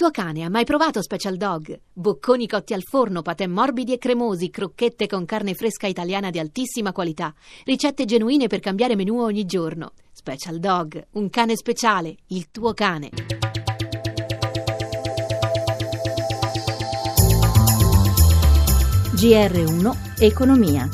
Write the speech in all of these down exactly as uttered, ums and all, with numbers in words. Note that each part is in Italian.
tuo cane ha mai provato Special Dog? Bocconi cotti al forno, patè morbidi e cremosi, crocchette con carne fresca italiana di altissima qualità, ricette genuine per cambiare menù ogni giorno. Special Dog, un cane speciale, il tuo cane. G R uno Economia.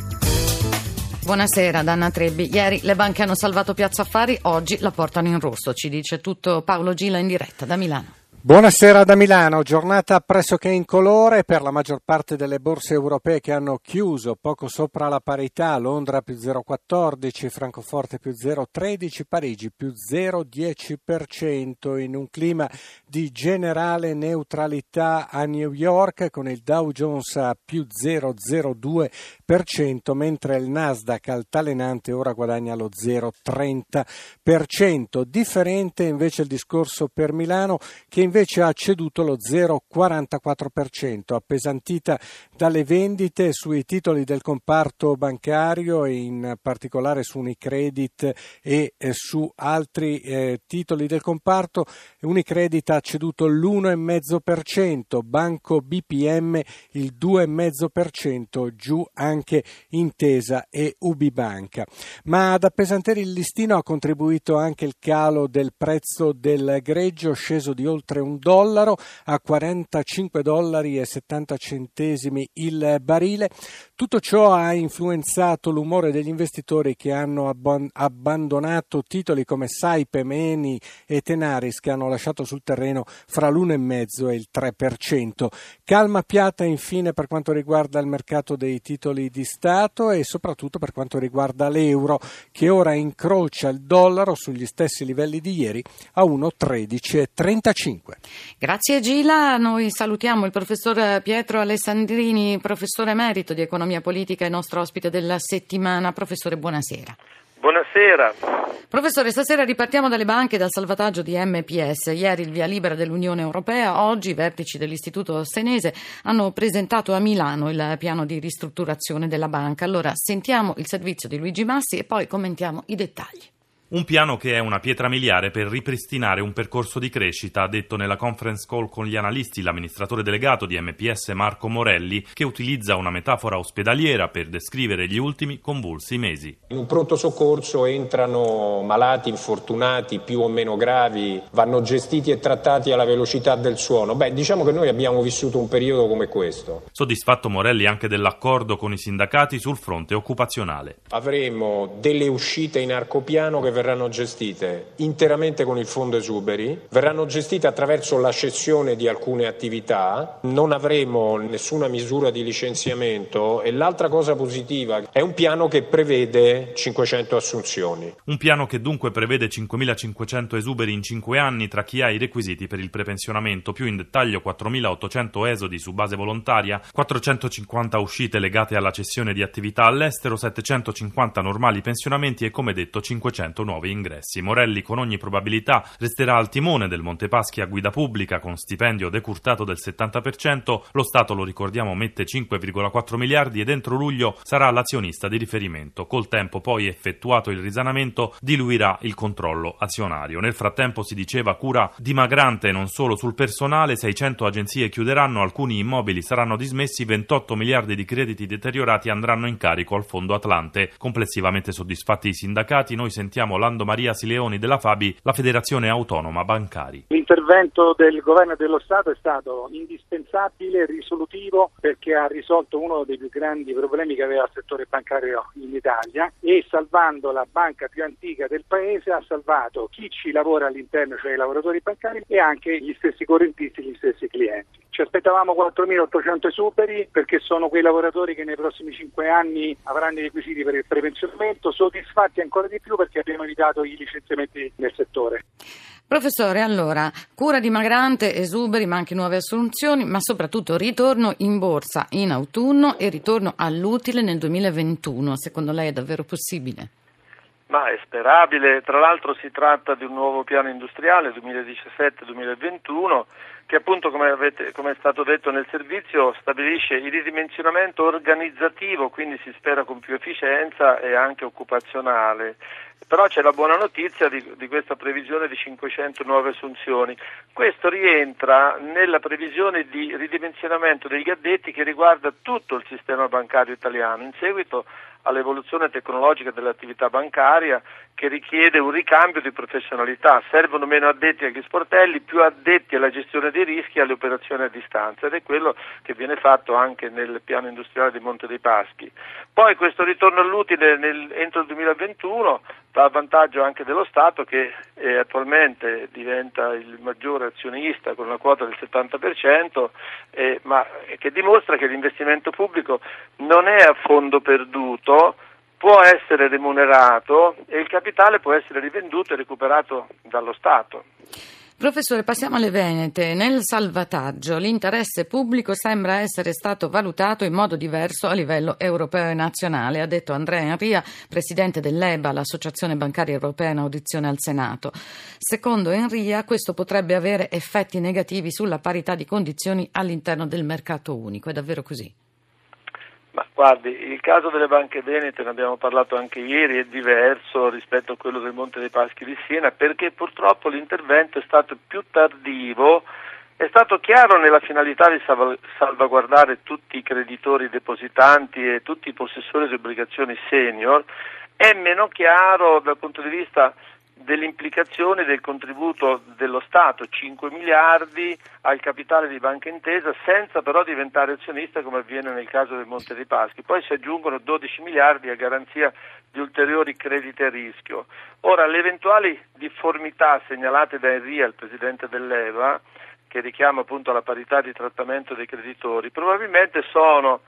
Buonasera, Anna Trebbi. Ieri le banche hanno salvato Piazza Affari, oggi la portano in rosso. Ci dice tutto Paolo Gila in diretta da Milano. Buonasera da Milano, giornata pressoché incolore per la maggior parte delle borse europee che hanno chiuso poco sopra la parità. Londra più zero virgola quattordici, Francoforte più zero virgola tredici, Parigi più zero virgola dieci per cento, in un clima di generale neutralità a New York con il Dow Jones a più zero virgola zero due per cento, mentre il Nasdaq altalenante ora guadagna lo zero virgola trenta per cento. Differente invece il discorso per Milano, che invece invece ha ceduto lo zero virgola quarantaquattro per cento, appesantita dalle vendite sui titoli del comparto bancario, in particolare su Unicredit e su altri eh, titoli del comparto. Unicredit ha ceduto l'uno virgola cinque per cento, Banco B P M il due virgola cinque per cento, giù anche Intesa e UbiBanca. Ma ad appesantire il listino ha contribuito anche il calo del prezzo del greggio, sceso di oltre un dollaro a quarantacinque dollari e settanta centesimi il barile. Tutto ciò ha influenzato l'umore degli investitori, che hanno abbandonato titoli come Saipem, Eni e Tenaris, che hanno lasciato sul terreno fra l'uno virgola cinque e il tre per cento. Calma piatta infine per quanto riguarda il mercato dei titoli di Stato e soprattutto per quanto riguarda l'euro, che ora incrocia il dollaro sugli stessi livelli di ieri a uno virgola tredici e trentacinque. Grazie Gila, noi salutiamo il professor Pietro Alessandrini, professore emerito di economia politica e nostro ospite della settimana. Professore, buonasera. Buonasera. Professore, stasera ripartiamo dalle banche e dal salvataggio di M P S. Ieri il via libera dell'Unione Europea, oggi i vertici dell'istituto senese hanno presentato a Milano il piano di ristrutturazione della banca. Allora sentiamo il servizio di Luigi Massi e poi commentiamo i dettagli. Un piano che è una pietra miliare per ripristinare un percorso di crescita, ha detto nella conference call con gli analisti l'amministratore delegato di M P S Marco Morelli, che utilizza una metafora ospedaliera per descrivere gli ultimi convulsi mesi. In un pronto soccorso entrano malati, infortunati, più o meno gravi, vanno gestiti e trattati alla velocità del suono. Beh, diciamo che noi abbiamo vissuto un periodo come questo. Soddisfatto Morelli anche dell'accordo con i sindacati sul fronte occupazionale. Avremo delle uscite in arcopiano che verranno gestite interamente con il fondo esuberi, verranno gestite attraverso la cessione di alcune attività, non avremo nessuna misura di licenziamento e l'altra cosa positiva è un piano che prevede cinquecento assunzioni. Un piano che dunque prevede cinquemilacinquecento esuberi in cinque anni tra chi ha i requisiti per il prepensionamento, più in dettaglio quattromilaottocento esodi su base volontaria, quattrocentocinquanta uscite legate alla cessione di attività all'estero, settecentocinquanta normali pensionamenti e, come detto, cinquecento nuovi ingressi. Morelli con ogni probabilità resterà al timone del Montepaschi a guida pubblica con stipendio decurtato del settanta per cento. Lo Stato, lo ricordiamo, mette cinque virgola quattro miliardi e entro luglio sarà l'azionista di riferimento. Col tempo, poi, effettuato il risanamento, diluirà il controllo azionario. Nel frattempo si diceva cura dimagrante non solo sul personale, seicento agenzie chiuderanno, alcuni immobili saranno dismessi, ventotto miliardi di crediti deteriorati andranno in carico al Fondo Atlante. Complessivamente soddisfatti i sindacati. Noi sentiamo Lando Maria Sileoni della Fabi, la Federazione Autonoma Bancari. L'intervento del governo e dello Stato è stato indispensabile, risolutivo, perché ha risolto uno dei più grandi problemi che aveva il settore bancario in Italia e, salvando la banca più antica del paese, ha salvato chi ci lavora all'interno, cioè i lavoratori bancari, e anche gli stessi correntisti, gli stessi clienti. Ci aspettavamo quattromilaottocento esuberi, perché sono quei lavoratori che nei prossimi cinque anni avranno i requisiti per il prepensionamento, soddisfatti ancora di più perché abbiamo evitato i licenziamenti nel settore. Professore, allora, cura dimagrante, esuberi, ma anche nuove assunzioni, ma soprattutto ritorno in borsa in autunno e ritorno all'utile nel duemilaventuno. Secondo lei è davvero possibile? Ma è sperabile. Tra l'altro si tratta di un nuovo piano industriale duemiladiciassette duemilaventuno che appunto, come, avete, come è stato detto nel servizio, stabilisce il ridimensionamento organizzativo, quindi si spera con più efficienza e anche occupazionale. Però c'è la buona notizia di, di questa previsione di cinquecento nuove assunzioni. Questo rientra nella previsione di ridimensionamento degli addetti che riguarda tutto il sistema bancario italiano, in seguito all'evoluzione tecnologica dell'attività bancaria che richiede un ricambio di professionalità. Servono meno addetti agli sportelli, più addetti alla gestione dei rischi e alle operazioni a distanza, ed è quello che viene fatto anche nel piano industriale di Monte dei Paschi. Poi questo ritorno all'utile nel, entro il duemilaventuno va a vantaggio anche dello Stato, che eh, attualmente diventa il maggiore azionista con una quota del settanta per cento, eh, ma che dimostra che l'investimento pubblico non è a fondo perduto, può essere remunerato e il capitale può essere rivenduto e recuperato dallo Stato. Professore, passiamo alle venete. Nel salvataggio l'interesse pubblico sembra essere stato valutato in modo diverso a livello europeo e nazionale, ha detto Andrea Enria, presidente dell'E B A, l'Associazione Bancaria Europea, in audizione al Senato. Secondo Enria, questo potrebbe avere effetti negativi sulla parità di condizioni all'interno del mercato unico. È davvero così? Ma guardi, il caso delle banche venete, ne abbiamo parlato anche ieri, è diverso rispetto a quello del Monte dei Paschi di Siena, perché purtroppo l'intervento è stato più tardivo, è stato chiaro nella finalità di salvaguardare tutti i creditori depositanti e tutti i possessori di obbligazioni senior, è meno chiaro dal punto di vista dell'implicazione del contributo dello Stato, cinque miliardi al capitale di Banca Intesa, senza però diventare azionista come avviene nel caso del Monte dei Paschi. Poi si aggiungono dodici miliardi a garanzia di ulteriori crediti a rischio. Ora, le eventuali difformità segnalate da Enria, il presidente dell'E B A, che richiama appunto alla parità di trattamento dei creditori, probabilmente sono,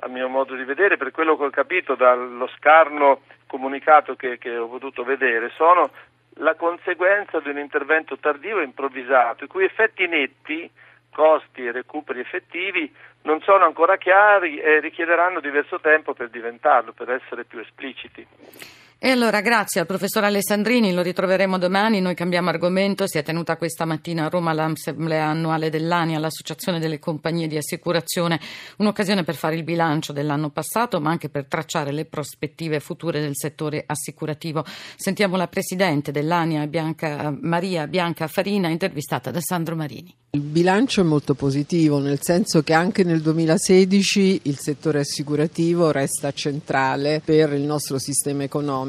a mio modo di vedere, per quello che ho capito dallo scarno comunicato che, che ho potuto vedere, sono la conseguenza di un intervento tardivo e improvvisato, i cui effetti netti, costi e recuperi effettivi, non sono ancora chiari e richiederanno diverso tempo per diventarlo, per essere più espliciti. E allora grazie al professor Alessandrini, lo ritroveremo domani. Noi cambiamo argomento. Si è tenuta questa mattina a Roma l'assemblea annuale dell'A N I, all'Associazione delle Compagnie di Assicurazione, un'occasione per fare il bilancio dell'anno passato ma anche per tracciare le prospettive future del settore assicurativo. Sentiamo la presidente dell'A N I, Bianca Maria Bianca Farina, intervistata da Sandro Marini. Il bilancio è molto positivo, nel senso che anche nel duemilasedici il settore assicurativo resta centrale per il nostro sistema economico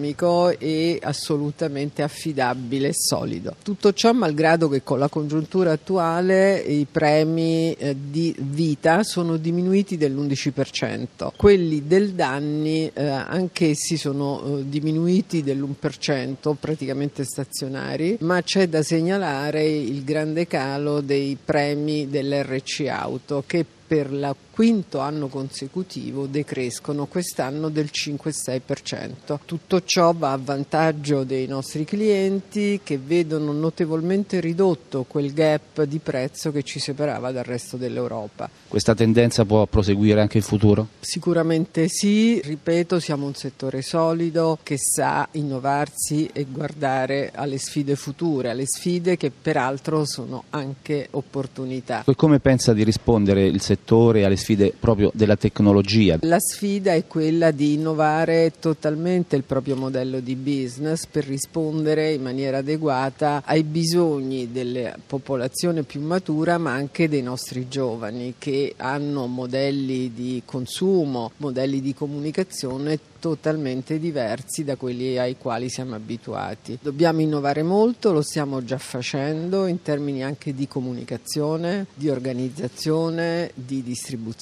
e assolutamente affidabile e solido. Tutto ciò malgrado che con la congiuntura attuale i premi eh, di vita sono diminuiti dell'undici per cento, quelli del danni eh, anch'essi sono eh, diminuiti dell'uno per cento, praticamente stazionari, ma c'è da segnalare il grande calo dei premi dell'R C Auto, che per la quinto anno consecutivo decrescono quest'anno del cinque virgola sei per cento. Tutto ciò va a vantaggio dei nostri clienti, che vedono notevolmente ridotto quel gap di prezzo che ci separava dal resto dell'Europa. Questa tendenza può proseguire anche in futuro? Sicuramente sì, ripeto, siamo un settore solido che sa innovarsi e guardare alle sfide future, alle sfide che peraltro sono anche opportunità. E come pensa di rispondere il settore alle sfide proprio della tecnologia? La sfida è quella di innovare totalmente il proprio modello di business per rispondere in maniera adeguata ai bisogni della popolazione più matura, ma anche dei nostri giovani, che hanno modelli di consumo, modelli di comunicazione totalmente diversi da quelli ai quali siamo abituati. Dobbiamo innovare molto, lo stiamo già facendo in termini anche di comunicazione, di organizzazione, di distribuzione,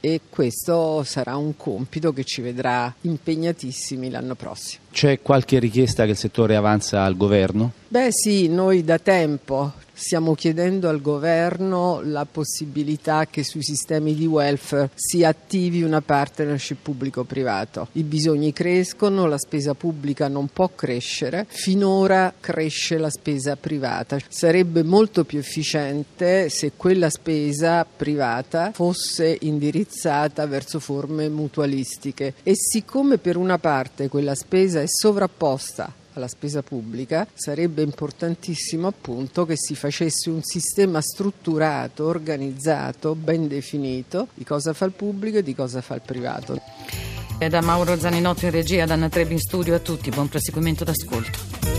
e questo sarà un compito che ci vedrà impegnatissimi l'anno prossimo. C'è qualche richiesta che il settore avanza al governo? Beh sì, noi da tempo stiamo chiedendo al governo la possibilità che sui sistemi di welfare si attivi una partnership pubblico-privato. I bisogni crescono, la spesa pubblica non può crescere, finora cresce la spesa privata. Sarebbe molto più efficiente se quella spesa privata fosse indirizzata verso forme mutualistiche, e siccome per una parte quella spesa è sovrapposta alla spesa pubblica, sarebbe importantissimo appunto che si facesse un sistema strutturato, organizzato, ben definito di cosa fa il pubblico e di cosa fa il privato. E da Mauro Zaninotto in regia, da Anna Trebbi in studio, a tutti buon proseguimento d'ascolto.